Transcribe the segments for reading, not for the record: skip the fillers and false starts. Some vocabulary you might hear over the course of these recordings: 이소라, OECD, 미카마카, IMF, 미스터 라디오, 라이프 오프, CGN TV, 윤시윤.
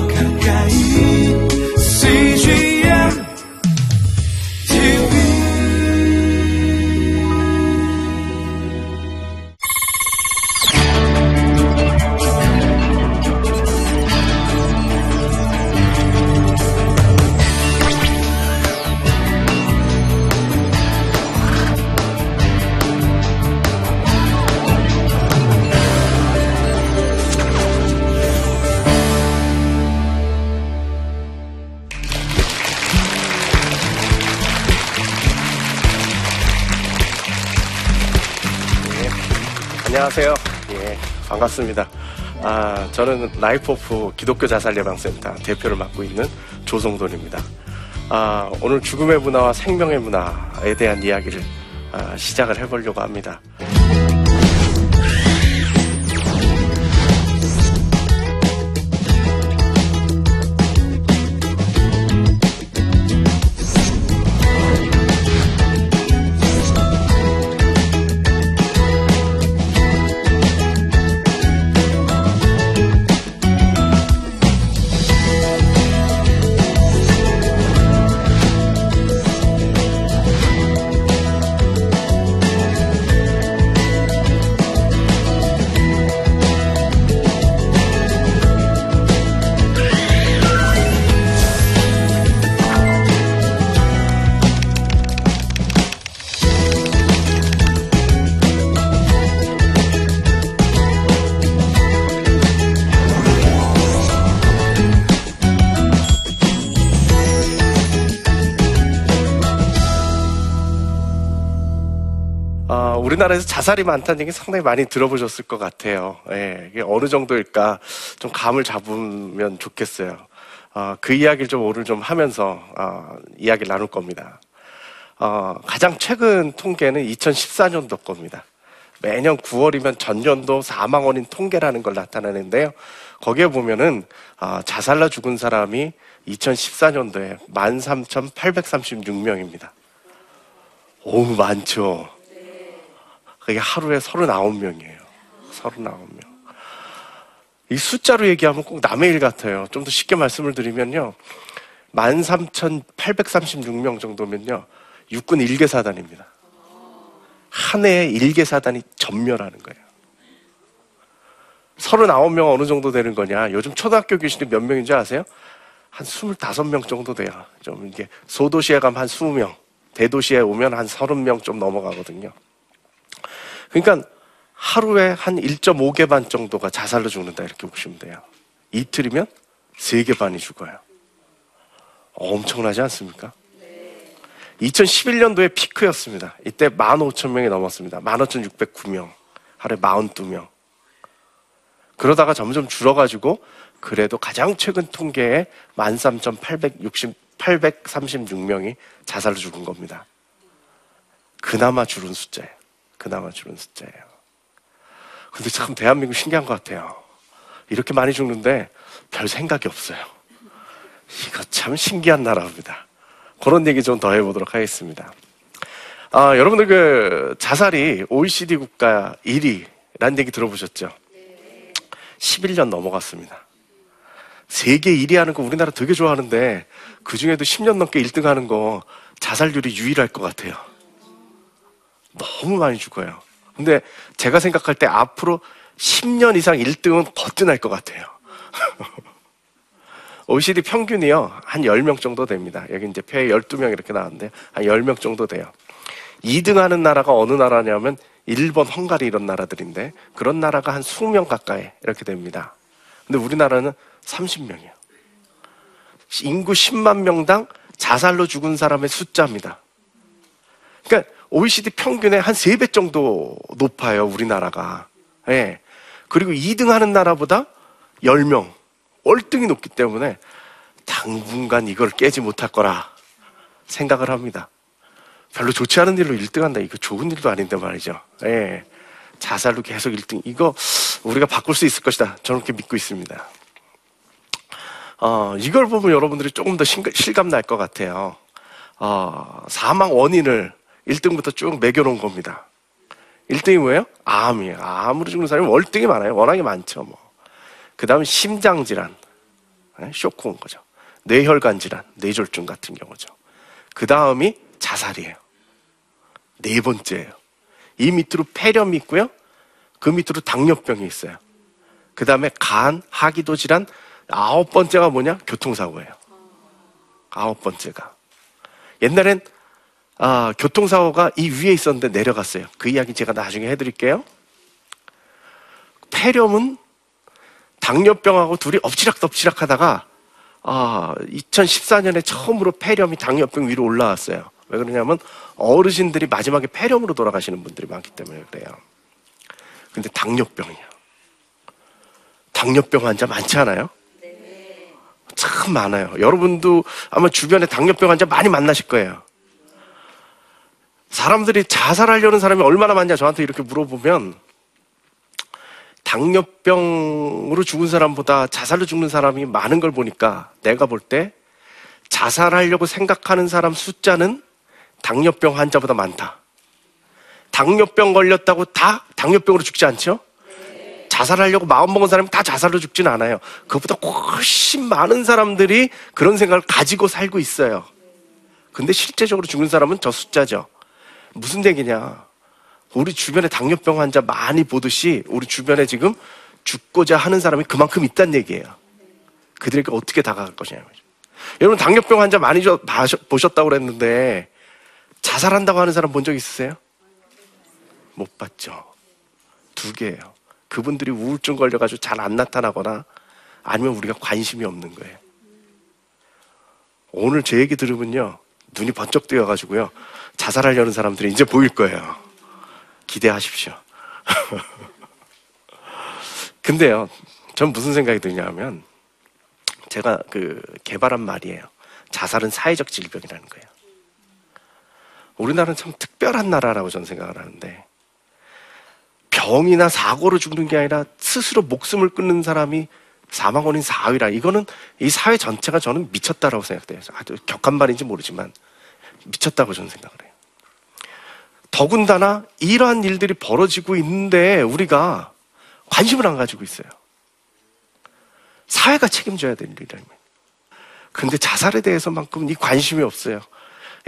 더 가까이 CGN TV. 안녕하세요. 예, 반갑습니다. 저는 라이프 오프 기독교 자살 예방센터 대표를 맡고 있는 조성돈입니다. 오늘 죽음의 문화와 생명의 문화에 대한 이야기를 시작을 해보려고 합니다. 우리나라에서 자살이 많다는 얘기 상당히 많이 들어보셨을 것 같아요. 예, 이게 어느 정도일까 좀 감을 잡으면 좋겠어요. 그 이야기를 좀 오늘 좀 하면서 이야기를 나눌 겁니다. 가장 최근 통계는 2014년도 겁니다. 매년 9월이면 전년도 사망 원인 통계라는 걸 나타내는데요. 거기에 보면은 자살로 죽은 사람이 2014년도에 13,836명입니다. 오우, 많죠. 이게 하루에 39명이에요. 39명. 이 숫자로 얘기하면 꼭 남의 일 같아요. 좀 더 쉽게 말씀을 드리면요. 13,836명 정도면요. 육군 일개사단입니다. 한 해에 일개사단이 전멸하는 거예요. 39명 어느 정도 되는 거냐. 요즘 초등학교 교실이 몇 명인지 아세요? 한 25명 정도 돼요. 좀 이게 소도시에 가면 한 20명, 대도시에 오면 한 30명 좀 넘어가거든요. 그러니까 하루에 한 1.5개 반 정도가 자살로 죽는다, 이렇게 보시면 돼요. 이틀이면 3개 반이 죽어요. 엄청나지 않습니까? 2011년도에 피크였습니다. 이때 15,000명이 넘었습니다. 15,609명, 하루에 42명. 그러다가 점점 줄어가지고 그래도 가장 최근 통계에 13,836명이 자살로 죽은 겁니다. 그나마 줄은 숫자예요. 그나마 줄은 숫자예요. 근데 참 대한민국 신기한 것 같아요. 이렇게 많이 죽는데 별 생각이 없어요. 이거 참 신기한 나라입니다. 그런 얘기 좀 더 해보도록 하겠습니다. 여러분들 그 자살이 OECD 국가 1위라는 얘기 들어보셨죠? 11년 넘어갔습니다. 세계 1위 하는 거 우리나라 되게 좋아하는데 그 중에도 10년 넘게 1등 하는 거 자살률이 유일할 것 같아요. 너무 많이 죽어요. 근데 제가 생각할 때 앞으로 10년 이상 1등은 거뜬할 것 같아요. OECD 평균이요. 한 10명 정도 됩니다. 여기 이제 폐에 12명 이렇게 나왔는데 한 10명 정도 돼요. 2등 하는 나라가 어느 나라냐면 일본, 헝가리 이런 나라들인데 그런 나라가 한 20명 가까이 이렇게 됩니다. 근데 우리나라는 30명이에요. 인구 10만 명당 자살로 죽은 사람의 숫자입니다. 그러니까 OECD 평균의 한 3배 정도 높아요, 우리나라가. 예. 그리고 2등 하는 나라보다 10명, 월등히 높기 때문에 당분간 이걸 깨지 못할 거라 생각을 합니다. 별로 좋지 않은 일로 1등 한다. 이거 좋은 일도 아닌데 말이죠. 예. 자살로 계속 1등. 이거 우리가 바꿀 수 있을 것이다. 저는 그렇게 믿고 있습니다. 이걸 보면 여러분들이 조금 더 실감 날 것 같아요. 사망 원인을 1등부터 쭉 매겨놓은 겁니다. 1등이 뭐예요? 암이에요. 암으로 죽는 사람이 월등히 많아요. 워낙에 많죠. 그 다음에 심장질환. 쇼크 온 거죠. 뇌혈관 질환, 뇌졸중 같은 경우죠. 그 다음이 자살이에요. 네 번째예요. 이 밑으로 폐렴이 있고요. 그 밑으로 당뇨병이 있어요. 그 다음에 간, 하기도 질환, 9번째가 뭐냐? 교통사고예요. 9번째가. 옛날엔 교통사고가 이 위에 있었는데 내려갔어요. 그 이야기 제가 나중에 해드릴게요. 폐렴은 당뇨병하고 둘이 엎치락덮치락 하다가 2014년에 처음으로 폐렴이 당뇨병 위로 올라왔어요. 왜 그러냐면 어르신들이 마지막에 폐렴으로 돌아가시는 분들이 많기 때문에 그래요. 근데 당뇨병이에요. 당뇨병 환자 많지 않아요? 네. 참 많아요. 여러분도 아마 주변에 당뇨병 환자 많이 만나실 거예요. 사람들이 자살하려는 사람이 얼마나 많냐 저한테 이렇게 물어보면 당뇨병으로 죽은 사람보다 자살로 죽는 사람이 많은 걸 보니까 내가 볼 때 자살하려고 생각하는 사람 숫자는 당뇨병 환자보다 많다. 당뇨병 걸렸다고 다 당뇨병으로 죽지 않죠? 네. 자살하려고 마음먹은 사람이 다 자살로 죽진 않아요. 그것보다 훨씬 많은 사람들이 그런 생각을 가지고 살고 있어요. 근데 실제적으로 죽는 사람은 저 숫자죠. 무슨 얘기냐? 우리 주변에 당뇨병 환자 많이 보듯이 우리 주변에 지금 죽고자 하는 사람이 그만큼 있다는 얘기예요. 그들에게 어떻게 다가갈 거냐. 여러분 당뇨병 환자 많이 보셨다고 그랬는데 자살한다고 하는 사람 본 적 있으세요? 못 봤죠. 2개예요. 그분들이 우울증 걸려가지고 잘 안 나타나거나 아니면 우리가 관심이 없는 거예요. 오늘 제 얘기 들으면요 눈이 번쩍 뜨여가지고요 자살하려는 사람들이 이제 보일 거예요. 기대하십시오. 근데요 전 무슨 생각이 드냐면 제가 개발한 말이에요. 자살은 사회적 질병이라는 거예요. 우리나라는 참 특별한 나라라고 저는 생각을 하는데 병이나 사고로 죽는 게 아니라 스스로 목숨을 끊는 사람이 사망 원인 4위라 이거는 이 사회 전체가 저는 미쳤다라고 생각돼요. 아주 격한 말인지 모르지만 미쳤다고 저는 생각을 해요. 더군다나 이러한 일들이 벌어지고 있는데 우리가 관심을 안 가지고 있어요. 사회가 책임져야 될 일이라면. 근데 자살에 대해서만큼은 이 관심이 없어요.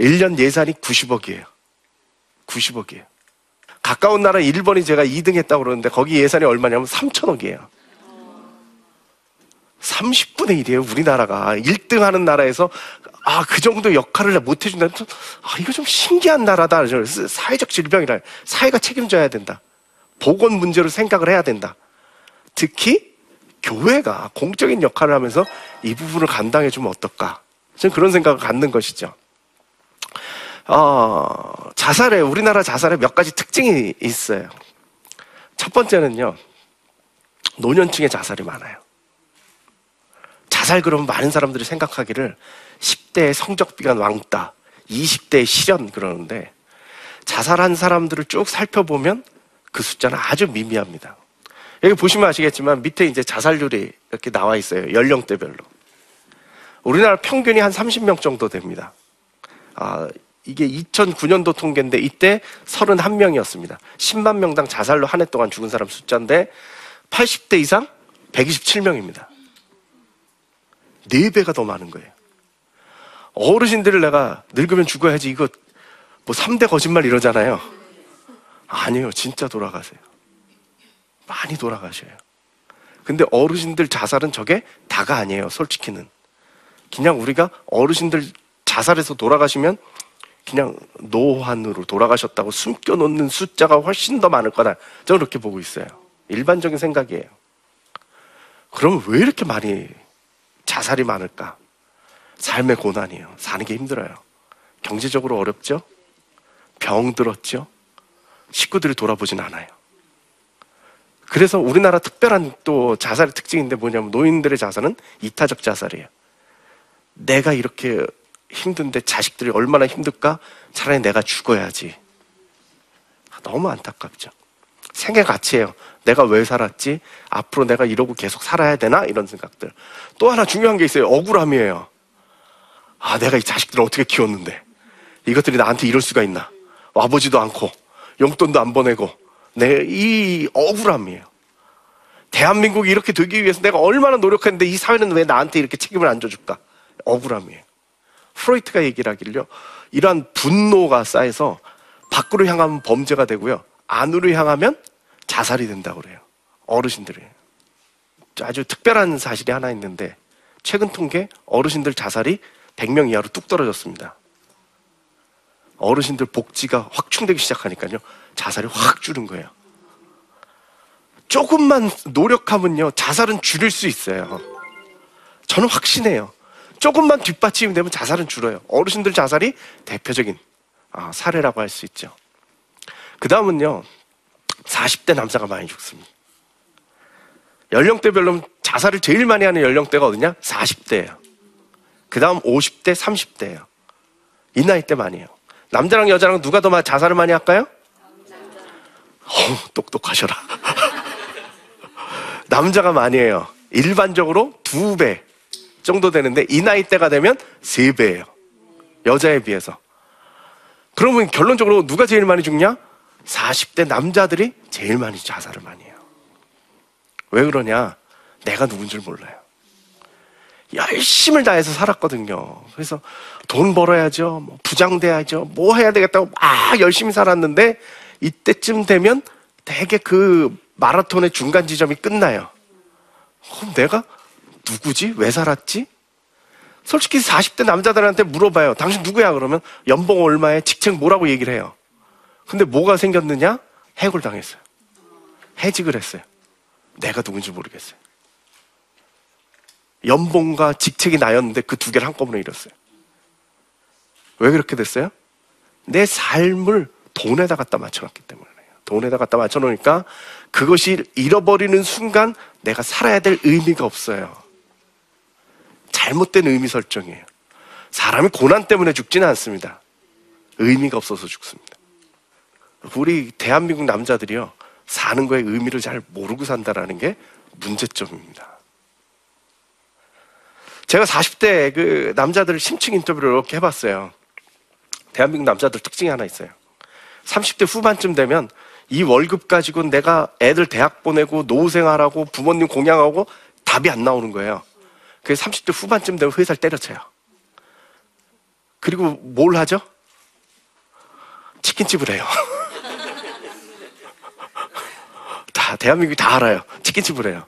1년 예산이 90억이에요. 90억이에요. 가까운 나라 일본이 제가 2등 했다고 그러는데 거기 예산이 얼마냐면 3,000억이에요. 30분의 1이에요. 우리나라가 1등 하는 나라에서 그 정도 역할을 못 해준다. 이거 좀 신기한 나라다. 사회적 질병이라. 사회가 책임져야 된다. 보건 문제로 생각을 해야 된다. 특히 교회가 공적인 역할을 하면서 이 부분을 감당해주면 어떨까. 저는 그런 생각을 갖는 것이죠. 우리나라 자살에 몇 가지 특징이 있어요. 첫 번째는요, 노년층의 자살이 많아요. 자살 그러면 많은 사람들이 생각하기를 10대의 성적비관 왕따, 20대의 실현 그러는데 자살한 사람들을 쭉 살펴보면 그 숫자는 아주 미미합니다. 여기 보시면 아시겠지만 밑에 이제 자살률이 이렇게 나와 있어요. 연령대별로. 우리나라 평균이 한 30명 정도 됩니다. 이게 2009년도 통계인데 이때 31명이었습니다. 10만 명당 자살로 한 해 동안 죽은 사람 숫자인데 80대 이상 127명입니다. 4배가 더 많은 거예요. 어르신들을 내가 늙으면 죽어야지 이거 3대 거짓말 이러잖아요. 아니에요. 진짜 돌아가세요. 많이 돌아가셔요. 근데 어르신들 자살은 저게 다가 아니에요. 솔직히는. 그냥 우리가 어르신들 자살해서 돌아가시면 그냥 노환으로 돌아가셨다고 숨겨놓는 숫자가 훨씬 더 많을 거다. 저는 그렇게 보고 있어요. 일반적인 생각이에요. 그럼 왜 이렇게 많이 자살이 많을까? 삶의 고난이에요. 사는 게 힘들어요. 경제적으로 어렵죠? 병들었죠? 식구들이 돌아보진 않아요. 그래서 우리나라 특별한 또 자살의 특징인데 뭐냐면 노인들의 자살은 이타적 자살이에요. 내가 이렇게 힘든데 자식들이 얼마나 힘들까? 차라리 내가 죽어야지. 너무 안타깝죠. 생애 가치예요. 내가 왜 살았지? 앞으로 내가 이러고 계속 살아야 되나? 이런 생각들. 또 하나 중요한 게 있어요. 억울함이에요. 내가 이 자식들을 어떻게 키웠는데 이것들이 나한테 이럴 수가 있나? 와보지도 않고 용돈도 안 보내고 이 억울함이에요. 대한민국이 이렇게 되기 위해서 내가 얼마나 노력했는데 이 사회는 왜 나한테 이렇게 책임을 안 져줄까? 억울함이에요. 프로이트가 얘기를 하길래요, 이러한 분노가 쌓여서 밖으로 향하면 범죄가 되고요, 안으로 향하면 자살이 된다고 그래요. 어르신들이. 아주 특별한 사실이 하나 있는데, 최근 통계 어르신들 자살이 100명 이하로 뚝 떨어졌습니다. 어르신들 복지가 확충되기 시작하니까요, 자살이 확 줄은 거예요. 조금만 노력하면요, 자살은 줄일 수 있어요. 저는 확신해요. 조금만 뒷받침이 되면 자살은 줄어요. 어르신들 자살이 대표적인 사례라고 할 수 있죠. 그 다음은요, 40대 남자가 많이 죽습니다. 연령대별로 자살을 제일 많이 하는 연령대가 어디냐? 40대예요. 그 다음 50대, 30대예요. 이 나이 때 많이 해요. 남자랑 여자랑 누가 더 자살을 많이 할까요? 똑똑하셔라. 남자가 많이 해요. 일반적으로 2배 정도 되는데, 이 나이 때가 되면 3배예요. 여자에 비해서. 그러면 결론적으로 누가 제일 많이 죽냐? 40대 남자들이 제일 많이 자살을 많이 해요. 왜 그러냐? 내가 누군 줄 몰라요. 열심을 다해서 살았거든요. 그래서 돈 벌어야죠, 뭐 부장돼야죠, 뭐 해야 되겠다고 막 열심히 살았는데, 이때쯤 되면 되게 그 마라톤의 중간 지점이 끝나요. 그럼 내가 누구지? 왜 살았지? 솔직히 40대 남자들한테 물어봐요. 당신 누구야? 그러면 연봉 얼마에 직책 뭐라고 얘기를 해요. 근데 뭐가 생겼느냐? 해고를 당했어요. 해직을 했어요. 내가 누군지 모르겠어요. 연봉과 직책이 나였는데 그 두 개를 한꺼번에 잃었어요. 왜 그렇게 됐어요? 내 삶을 돈에다 갖다 맞춰놨기 때문이에요. 돈에다 갖다 맞춰놓으니까 그것이 잃어버리는 순간 내가 살아야 될 의미가 없어요. 잘못된 의미 설정이에요. 사람이 고난 때문에 죽지는 않습니다. 의미가 없어서 죽습니다. 우리 대한민국 남자들이요, 사는 거에 의미를 잘 모르고 산다라는 게 문제점입니다. 제가 40대 그 남자들 심층 인터뷰를 이렇게 해봤어요. 대한민국 남자들 특징이 하나 있어요. 30대 후반쯤 되면 이 월급 가지고 내가 애들 대학 보내고 노후생활하고 부모님 공양하고 답이 안 나오는 거예요. 그래서 30대 후반쯤 되면 회사를 때려쳐요. 그리고 뭘 하죠? 치킨집을 해요. 대한민국이 다 알아요. 치킨집을 해요.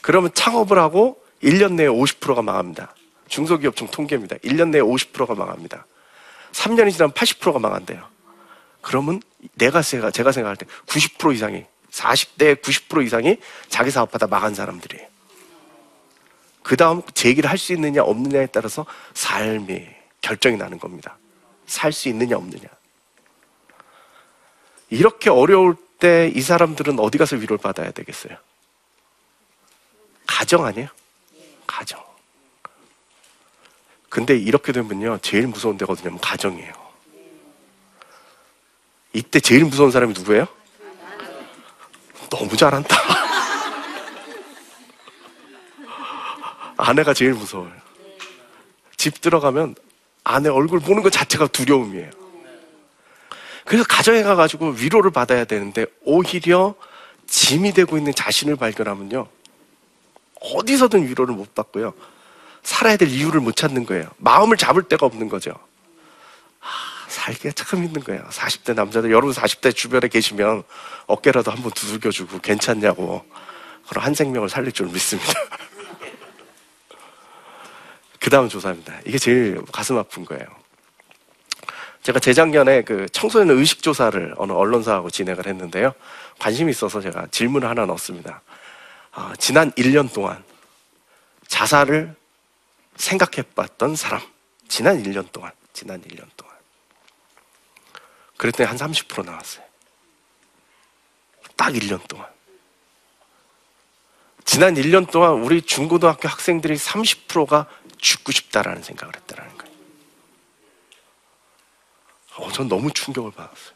그러면 창업을 하고 1년 내에 50%가 망합니다. 중소기업청 통계입니다. 1년 내에 50%가 망합니다. 3년이 지나면 80%가 망한대요. 그러면 제가 생각할 때 90% 이상이, 40대의 90% 이상이 자기 사업하다 망한 사람들이에요. 그 다음 제 얘기를 할 수 있느냐 없느냐에 따라서 삶이 결정이 나는 겁니다. 살 수 있느냐 없느냐. 이렇게 어려울 때 이 사람들은 어디 가서 위로를 받아야 되겠어요? 가정 아니에요? 가정. 근데 이렇게 되면요, 제일 무서운 데가 어디냐면 가정이에요. 이때 제일 무서운 사람이 누구예요? 너무 잘한다. 아내가 제일 무서워요. 집 들어가면 아내 얼굴 보는 것 자체가 두려움이에요. 그래서 가정에 가가지고 위로를 받아야 되는데, 오히려 짐이 되고 있는 자신을 발견하면요, 어디서든 위로를 못 받고요, 살아야 될 이유를 못 찾는 거예요. 마음을 잡을 데가 없는 거죠. 살기가 참 힘든 거예요. 40대 남자들, 여러분 40대 주변에 계시면 어깨라도 한번 두들겨주고 괜찮냐고, 그럼 한 생명을 살릴 줄 믿습니다. 그 다음 조사입니다. 이게 제일 가슴 아픈 거예요. 제가 재작년에 그 청소년 의식 조사를 어느 언론사하고 진행을 했는데요, 관심이 있어서 제가 질문을 하나 넣었습니다. 지난 1년 동안 자살을 생각해봤던 사람, 지난 1년 동안 그랬더니 한 30% 나왔어요. 딱 1년 동안. 지난 1년 동안 우리 중고등학교 학생들이 30%가 죽고 싶다라는 생각을 했다라는 거예요. 전 너무 충격을 받았어요.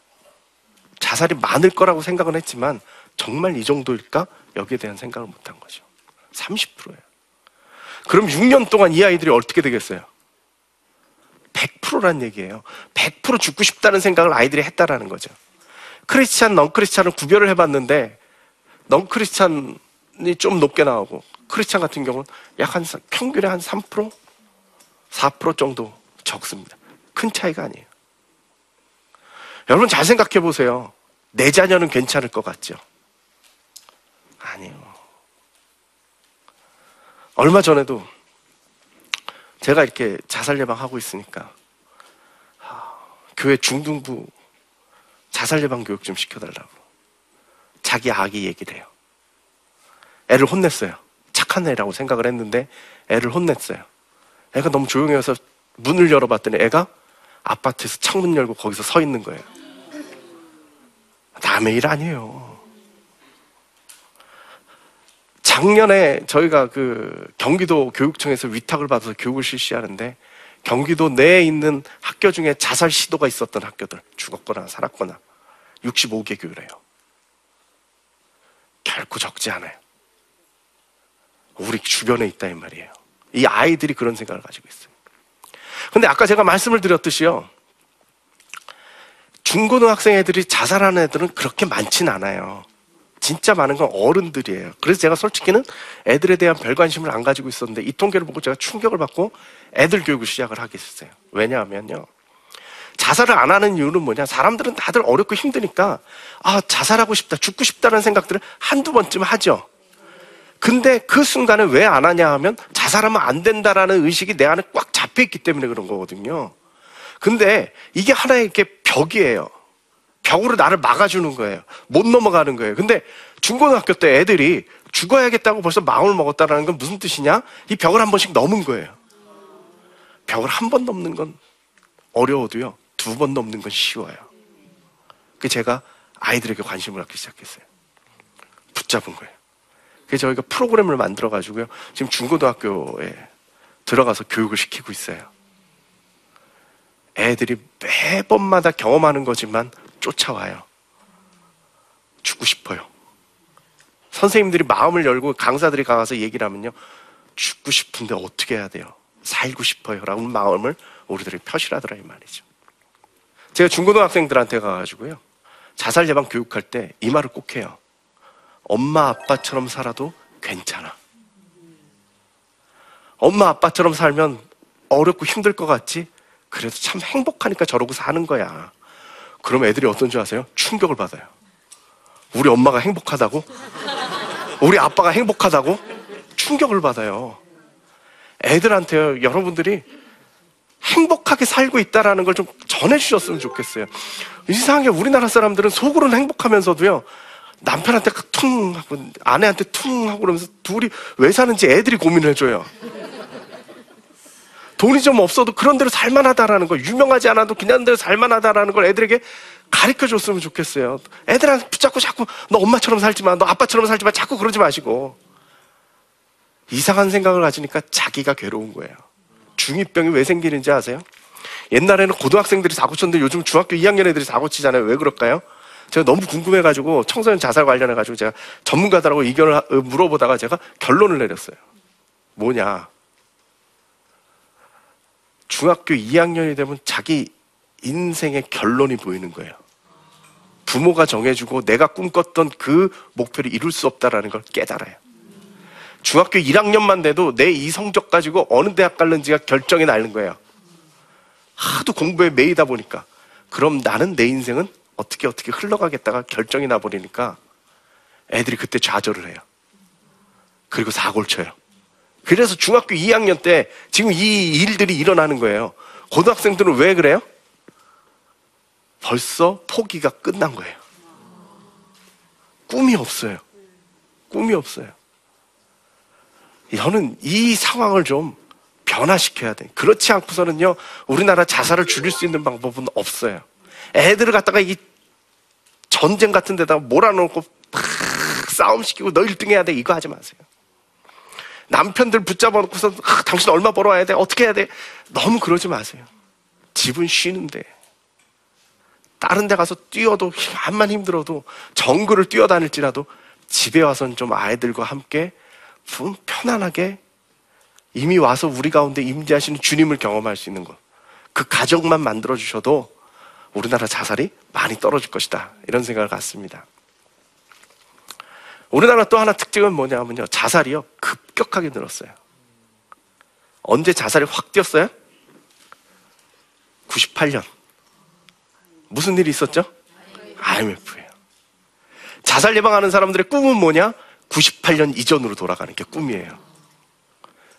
자살이 많을 거라고 생각은 했지만 정말 이 정도일까? 여기에 대한 생각을 못한 거죠. 30%예요. 그럼 6년 동안 이 아이들이 어떻게 되겠어요? 100%란 얘기예요. 100% 죽고 싶다는 생각을 아이들이 했다라는 거죠. 크리스찬, 넌크리스찬을 구별을 해봤는데, 넌크리스찬 좀 높게 나오고, 크리스찬 같은 경우는 약 한 평균에 한 3%? 4% 정도 적습니다. 큰 차이가 아니에요. 여러분 잘 생각해 보세요. 내 자녀는 괜찮을 것 같죠? 아니에요. 얼마 전에도 제가 이렇게 자살 예방하고 있으니까 교회 중등부 자살 예방 교육 좀 시켜달라고 자기 아기 얘기를 해요. 애를 혼냈어요. 착한 애라고 생각을 했는데 애를 혼냈어요. 애가 너무 조용해서 문을 열어봤더니 애가 아파트에서 창문 열고 거기서 서 있는 거예요. 남의 일 아니에요. 작년에 저희가 그 경기도 교육청에서 위탁을 받아서 교육을 실시하는데 경기도 내에 있는 학교 중에 자살 시도가 있었던 학교들, 죽었거나 살았거나 65개 교래요. 결코 적지 않아요. 우리 주변에 있다 이 말이에요. 이 아이들이 그런 생각을 가지고 있어요. 근데 아까 제가 말씀을 드렸듯이요, 중고등학생 애들이 자살하는 애들은 그렇게 많진 않아요. 진짜 많은 건 어른들이에요. 그래서 제가 솔직히는 애들에 대한 별 관심을 안 가지고 있었는데 이 통계를 보고 제가 충격을 받고 애들 교육을 시작을 하게 됐어요. 왜냐하면요, 자살을 안 하는 이유는 뭐냐, 사람들은 다들 어렵고 힘드니까 아 자살하고 싶다, 죽고 싶다는 생각들을 한두 번쯤 하죠. 근데 그 순간에 왜 안 하냐 하면 자살하면 안 된다라는 의식이 내 안에 꽉 잡혀있기 때문에 그런 거거든요. 근데 이게 하나의 이렇게 벽이에요. 벽으로 나를 막아주는 거예요. 못 넘어가는 거예요. 근데 중고등학교 때 애들이 죽어야겠다고 벌써 마음을 먹었다는 건 무슨 뜻이냐? 이 벽을 한 번씩 넘은 거예요. 벽을 한 번 넘는 건 어려워도요, 두 번 넘는 건 쉬워요. 그래서 제가 아이들에게 관심을 갖기 시작했어요. 붙잡은 거예요. 그래서 저희가 프로그램을 만들어가지고요, 지금 중고등학교에 들어가서 교육을 시키고 있어요. 애들이 매번마다 경험하는 거지만 쫓아와요. 죽고 싶어요. 선생님들이 마음을 열고 강사들이 가서 얘기를 하면요, 죽고 싶은데 어떻게 해야 돼요? 살고 싶어요 라고 마음을 우리들이 표시하더라 이 말이죠. 제가 중고등학생들한테 가가지고요, 자살 예방 교육할 때 이 말을 꼭 해요. 엄마 아빠처럼 살아도 괜찮아. 엄마 아빠처럼 살면 어렵고 힘들 것 같지? 그래도 참 행복하니까 저러고 사는 거야. 그럼 애들이 어떤 줄 아세요? 충격을 받아요. 우리 엄마가 행복하다고? 우리 아빠가 행복하다고? 충격을 받아요. 애들한테 여러분들이 행복하게 살고 있다는 걸 좀 전해주셨으면 좋겠어요. 이상하게 우리나라 사람들은 속으로는 행복하면서도요, 남편한테 퉁 하고 아내한테 퉁 하고 그러면서 둘이 왜 사는지 애들이 고민을 해줘요. 돈이 좀 없어도 그런 대로 살만하다라는 걸, 유명하지 않아도 그냥 대로 살만하다라는 걸 애들에게 가르쳐줬으면 좋겠어요. 애들한테 붙잡고 자꾸 너 엄마처럼 살지 마, 너 아빠처럼 살지 마, 자꾸 그러지 마시고. 이상한 생각을 가지니까 자기가 괴로운 거예요. 중2병이 왜 생기는지 아세요? 옛날에는 고등학생들이 사고쳤는데 요즘 중학교 2학년 애들이 사고치잖아요. 왜 그럴까요? 제가 너무 궁금해가지고 청소년 자살 관련해가지고 제가 전문가들하고 의견을 물어보다가 제가 결론을 내렸어요. 뭐냐, 중학교 2학년이 되면 자기 인생의 결론이 보이는 거예요. 부모가 정해주고 내가 꿈꿨던 그 목표를 이룰 수 없다라는 걸 깨달아요. 중학교 1학년만 돼도 내 이 성적 가지고 어느 대학 갈는지가 결정이 나는 거예요. 하도 공부에 매이다 보니까 그럼 나는 내 인생은 어떻게 흘러가겠다가 결정이 나버리니까 애들이 그때 좌절을 해요. 그리고 사고를 쳐요. 그래서 중학교 2학년 때 지금 이 일들이 일어나는 거예요. 고등학생들은 왜 그래요? 벌써 포기가 끝난 거예요. 꿈이 없어요. 꿈이 없어요. 저는 이 상황을 좀 변화시켜야 돼요. 그렇지 않고서는요, 우리나라 자살을 줄일 수 있는 방법은 없어요. 애들을 갖다가 이 전쟁 같은 데다가 몰아넣고 팍 싸움시키고 너 1등 해야 돼, 이거 하지 마세요. 남편들 붙잡아 놓고서 당신 얼마 벌어와야 돼, 어떻게 해야 돼, 너무 그러지 마세요. 집은 쉬는데 다른 데 가서 뛰어도 암만 힘들어도 정글을 뛰어다닐지라도 집에 와서는 좀 아이들과 함께 편안하게 이미 와서 우리 가운데 임재하시는 주님을 경험할 수 있는 것, 그 가정만 만들어주셔도 우리나라 자살이 많이 떨어질 것이다, 이런 생각을 갖습니다. 우리나라 또 하나 특징은 뭐냐면요, 자살이요 급격하게 늘었어요. 언제 자살이 확 뛰었어요? 98년. 무슨 일이 있었죠? IMF예요. 자살 예방하는 사람들의 꿈은 뭐냐? 98년 이전으로 돌아가는 게 꿈이에요.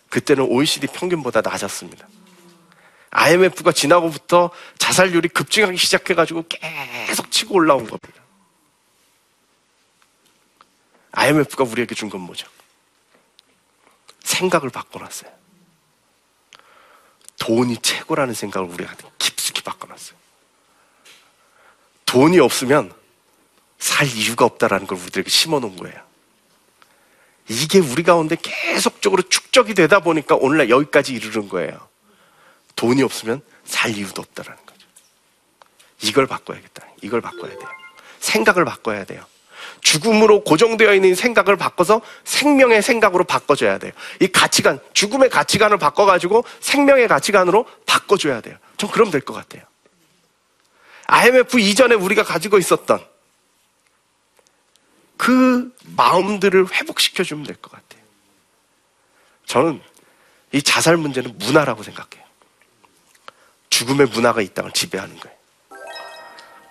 그때는 OECD 평균보다 낮았습니다. IMF가 지나고부터 자살률이 급증하기 시작해가지고 계속 치고 올라온 겁니다. IMF가 우리에게 준 건 뭐죠? 생각을 바꿔놨어요. 돈이 최고라는 생각을 우리가 깊숙이 바꿔놨어요. 돈이 없으면 살 이유가 없다라는 걸 우리들에게 심어놓은 거예요. 이게 우리 가운데 계속적으로 축적이 되다 보니까 오늘날 여기까지 이르는 거예요. 돈이 없으면 살 이유도 없다라는 거죠. 이걸 바꿔야겠다. 이걸 바꿔야 돼요. 생각을 바꿔야 돼요. 죽음으로 고정되어 있는 생각을 바꿔서 생명의 생각으로 바꿔줘야 돼요. 이 가치관, 죽음의 가치관을 바꿔가지고 생명의 가치관으로 바꿔줘야 돼요. 전 그럼 될 것 같아요. IMF 이전에 우리가 가지고 있었던 그 마음들을 회복시켜주면 될 것 같아요. 저는 이 자살 문제는 문화라고 생각해요. 죽음의 문화가 이 땅을 지배하는 거예요.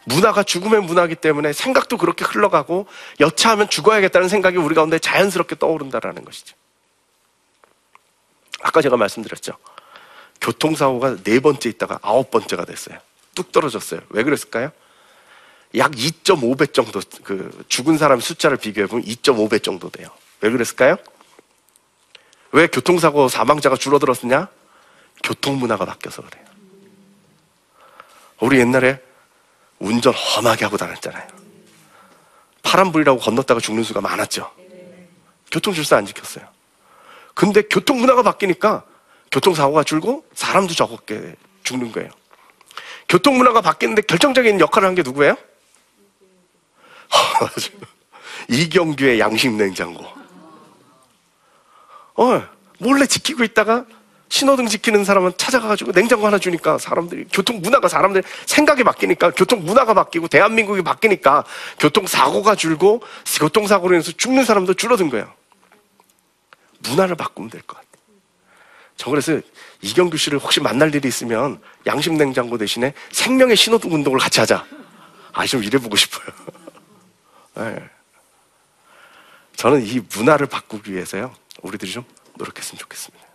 문화가 죽음의 문화이기 때문에 생각도 그렇게 흘러가고 여차하면 죽어야겠다는 생각이 우리 가운데 자연스럽게 떠오른다라는 것이죠. 아까 제가 말씀드렸죠. 교통사고가 4번째 있다가 9번째가 됐어요. 뚝 떨어졌어요. 왜 그랬을까요? 약 2.5배 정도, 죽은 사람 숫자를 비교해보면 2.5배 정도 돼요. 왜 그랬을까요? 왜 교통사고 사망자가 줄어들었느냐? 교통문화가 바뀌어서 그래요. 우리 옛날에 운전 험하게 하고 다녔잖아요. 파란불이라고 건넜다가 죽는 수가 많았죠. 교통질서 안 지켰어요. 근데 교통문화가 바뀌니까 교통사고가 줄고 사람도 적게 죽는 거예요. 교통문화가 바뀌는데 결정적인 역할을 한 게 누구예요? 이경규의 양식 냉장고. 몰래 지키고 있다가 신호등 지키는 사람은 찾아가가지고 냉장고 하나 주니까 사람들이, 교통문화가, 사람들이 생각이 바뀌니까, 교통문화가 바뀌고 대한민국이 바뀌니까 교통사고가 줄고 교통사고로 인해서 죽는 사람도 줄어든 거예요. 문화를 바꾸면 될 것 같아요. 저 그래서 이경규 씨를 혹시 만날 일이 있으면 양식 냉장고 대신에 생명의 신호등 운동을 같이 하자. 좀 일해보고 싶어요. 네. 저는 이 문화를 바꾸기 위해서요, 우리들이 좀 노력했으면 좋겠습니다.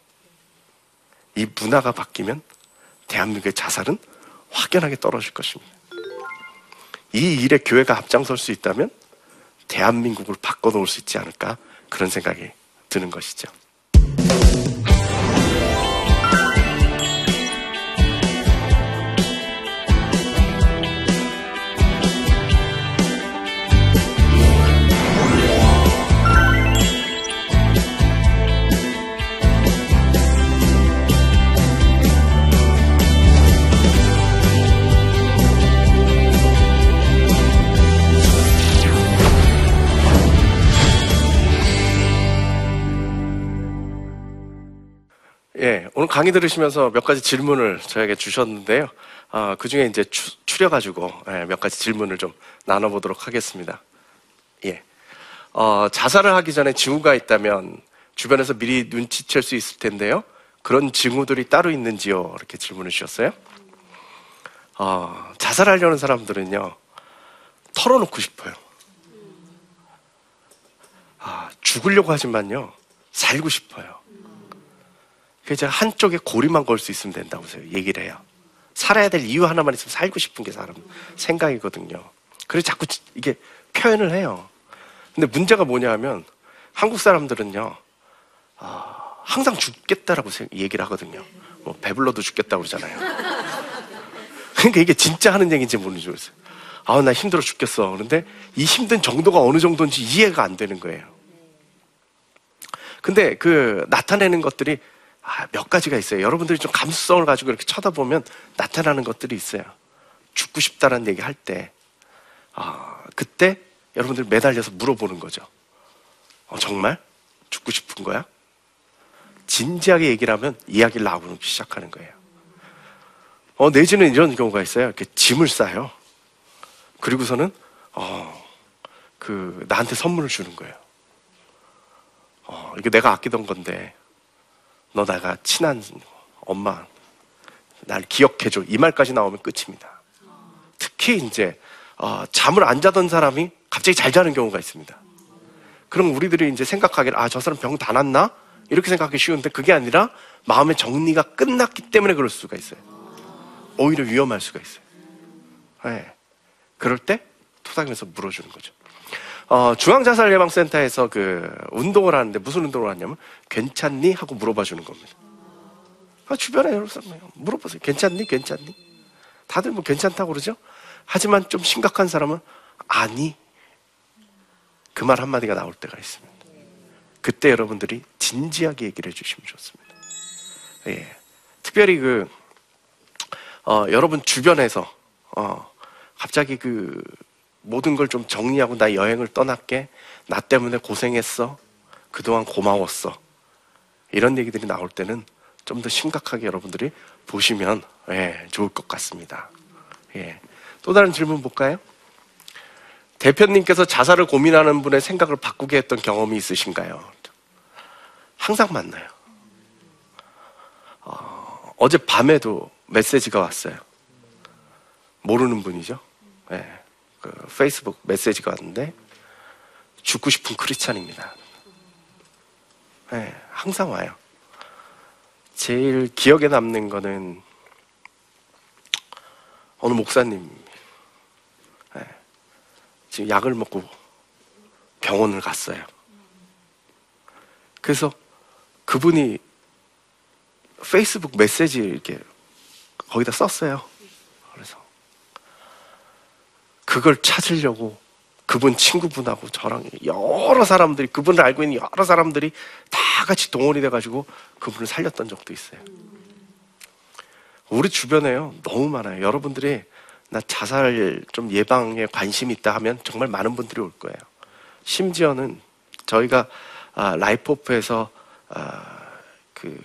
이 문화가 바뀌면 대한민국의 자살은 확연하게 떨어질 것입니다. 이 일에 교회가 앞장설 수 있다면 대한민국을 바꿔놓을 수 있지 않을까, 그런 생각이 드는 것이죠. 예, 오늘 강의 들으시면서 몇 가지 질문을 저에게 주셨는데요. 그 중에 이제 추려가지고 몇 가지 질문을 좀 나눠보도록 하겠습니다. 예, 자살을 하기 전에 징후가 있다면 주변에서 미리 눈치챌 수 있을 텐데요. 그런 징후들이 따로 있는지요? 이렇게 질문을 주셨어요. 자살하려는 사람들은요, 털어놓고 싶어요. 죽으려고 하지만요, 살고 싶어요. 그래서 한쪽에 고리만 걸 수 있으면 된다고 얘기를 해요. 살아야 될 이유 하나만 있으면 살고 싶은 게 사람 생각이거든요. 그래서 자꾸 이게 표현을 해요. 근데 문제가 뭐냐 하면 한국 사람들은요, 항상 죽겠다라고 얘기를 하거든요. 뭐 배불러도 죽겠다고 그러잖아요. 그러니까 이게 진짜 하는 얘기인지 모르겠어요. 나 힘들어 죽겠어. 그런데 이 힘든 정도가 어느 정도인지 이해가 안 되는 거예요. 근데 그 나타내는 것들이 몇 가지가 있어요. 여러분들이 좀 감수성을 가지고 이렇게 쳐다보면 나타나는 것들이 있어요. 죽고 싶다라는 얘기 할 때, 그때 여러분들이 매달려서 물어보는 거죠. 정말? 죽고 싶은 거야? 진지하게 얘기를 하면 이야기를 나오기 시작하는 거예요. 내지는 이런 경우가 있어요. 이렇게 짐을 싸요. 그리고서는 나한테 선물을 주는 거예요. 이게 내가 아끼던 건데 너 나가 친한 엄마 날 기억해줘, 이 말까지 나오면 끝입니다. 특히 이제 잠을 안 자던 사람이 갑자기 잘 자는 경우가 있습니다. 그럼 우리들이 이제 생각하기를 아, 저 사람 병 다 났나? 이렇게 생각하기 쉬운데 그게 아니라 마음의 정리가 끝났기 때문에 그럴 수가 있어요. 오히려 위험할 수가 있어요. 네. 그럴 때 토닥이면서 물어주는 거죠. 중앙자살예방센터에서 그 운동을 하는데 무슨 운동을 하냐면 괜찮니? 하고 물어봐 주는 겁니다. 주변에 여러 사람 물어보세요. 괜찮니? 괜찮니? 다들 뭐 괜찮다고 그러죠? 하지만 좀 심각한 사람은 아니, 그 말 한마디가 나올 때가 있습니다. 그때 여러분들이 진지하게 얘기를 해주시면 좋습니다. 예. 특별히 그 여러분 주변에서 갑자기 그 모든 걸 좀 정리하고 나 여행을 떠났게, 나 때문에 고생했어, 그동안 고마웠어, 이런 얘기들이 나올 때는 좀 더 심각하게 여러분들이 보시면 예, 좋을 것 같습니다. 예. 또 다른 질문 볼까요? 대표님께서 자살을 고민하는 분의 생각을 바꾸게 했던 경험이 있으신가요? 항상 만나요. 어제 밤에도 메시지가 왔어요. 모르는 분이죠. 예, 그 페이스북 메시지가 왔는데 죽고 싶은 크리스찬입니다. 예, 항상 와요. 제일 기억에 남는 거는 어느 목사님, 지금 약을 먹고 병원을 갔어요. 그래서 그분이 페이스북 메시지 이렇게 거기다 썼어요. 그래서 그걸 찾으려고 그분 친구분하고 저랑 여러 사람들이, 그분을 알고 있는 여러 사람들이 다 같이 동원이 돼가지고 그분을 살렸던 적도 있어요. 우리 주변에요, 너무 많아요. 여러분들이 나 자살 좀 예방에 관심이 있다 하면 정말 많은 분들이 올 거예요. 심지어는 저희가 라이프 오프에서 그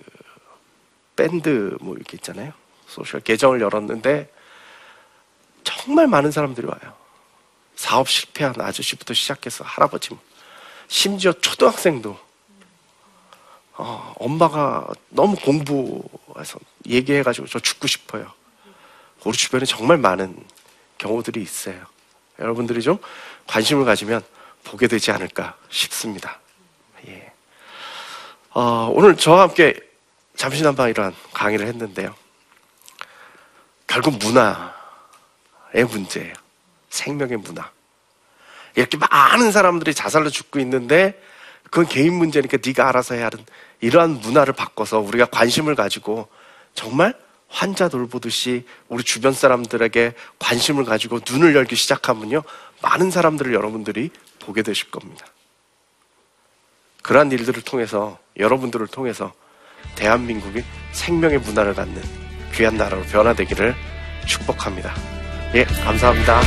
밴드 뭐 이렇게 있잖아요, 소셜 계정을 열었는데 정말 많은 사람들이 와요. 사업 실패한 아저씨부터 시작해서 할아버지, 심지어 초등학생도 엄마가 너무 공부해서 얘기해가지고 저 죽고 싶어요. 우리 주변에 정말 많은 경우들이 있어요. 여러분들이 좀 관심을 가지면 보게 되지 않을까 싶습니다. 예. 오늘 저와 함께 잠시난방 이런 강의를 했는데요, 결국 문화의 문제예요. 생명의 문화. 이렇게 많은 사람들이 자살로 죽고 있는데 그건 개인 문제니까 네가 알아서 해야 하는, 이러한 문화를 바꿔서 우리가 관심을 가지고 정말 환자 돌보듯이 우리 주변 사람들에게 관심을 가지고 눈을 열기 시작하면요, 많은 사람들을 여러분들이 보게 되실 겁니다. 그러한 일들을 통해서, 여러분들을 통해서 대한민국이 생명의 문화를 갖는 귀한 나라로 변화되기를 축복합니다. 예, 감사합니다.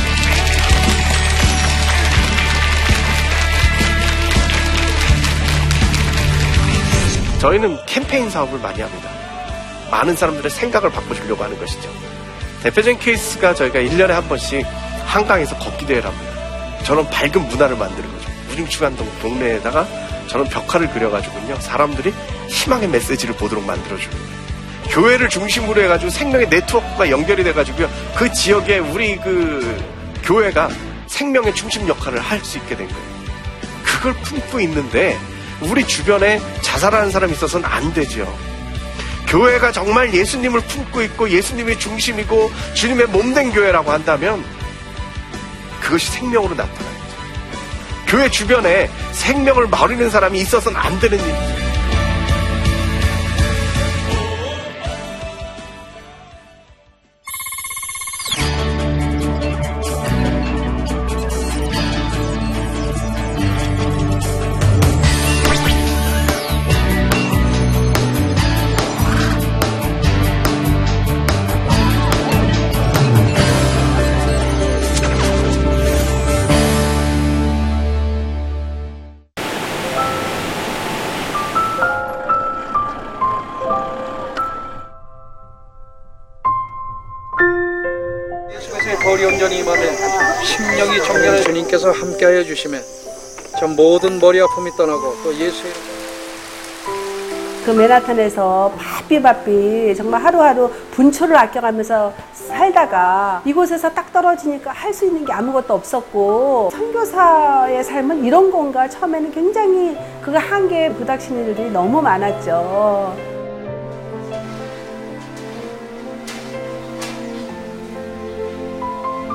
저희는 캠페인 사업을 많이 합니다. 많은 사람들의 생각을 바꿔주려고 하는 것이죠. 대표적인 케이스가 저희가 1년에 한 번씩 한강에서 걷기 대회를 합니다. 저는 밝은 문화를 만드는 거죠. 무중충한동 동네에다가 저는 벽화를 그려가지고요, 사람들이 희망의 메시지를 보도록 만들어주는 거예요. 교회를 중심으로 해가지고 생명의 네트워크가 연결이 돼가지고요, 그 지역에 우리 그 교회가 생명의 중심 역할을 할 수 있게 된 거예요. 그걸 품고 있는데 우리 주변에 자살하는 사람이 있어서는 안 되죠. 교회가 정말 예수님을 품고 있고 예수님이 중심이고 주님의 몸된 교회라고 한다면 그것이 생명으로 나타나요. 교회 주변에 생명을 마르는 사람이 있어서는 안 되는 일이죠. 주님께서 함께하여 주시면 전 모든 머리 아픔이 떠나고 또 예수의 그 맨하탄에서 바삐바삐 정말 하루하루 분초를 아껴가면서 살다가 이곳에서 딱 떨어지니까 할 수 있는 게 아무것도 없었고, 선교사의 삶은 이런 건가, 처음에는 굉장히 그거 한계에 부닥치는 일들이 너무 많았죠.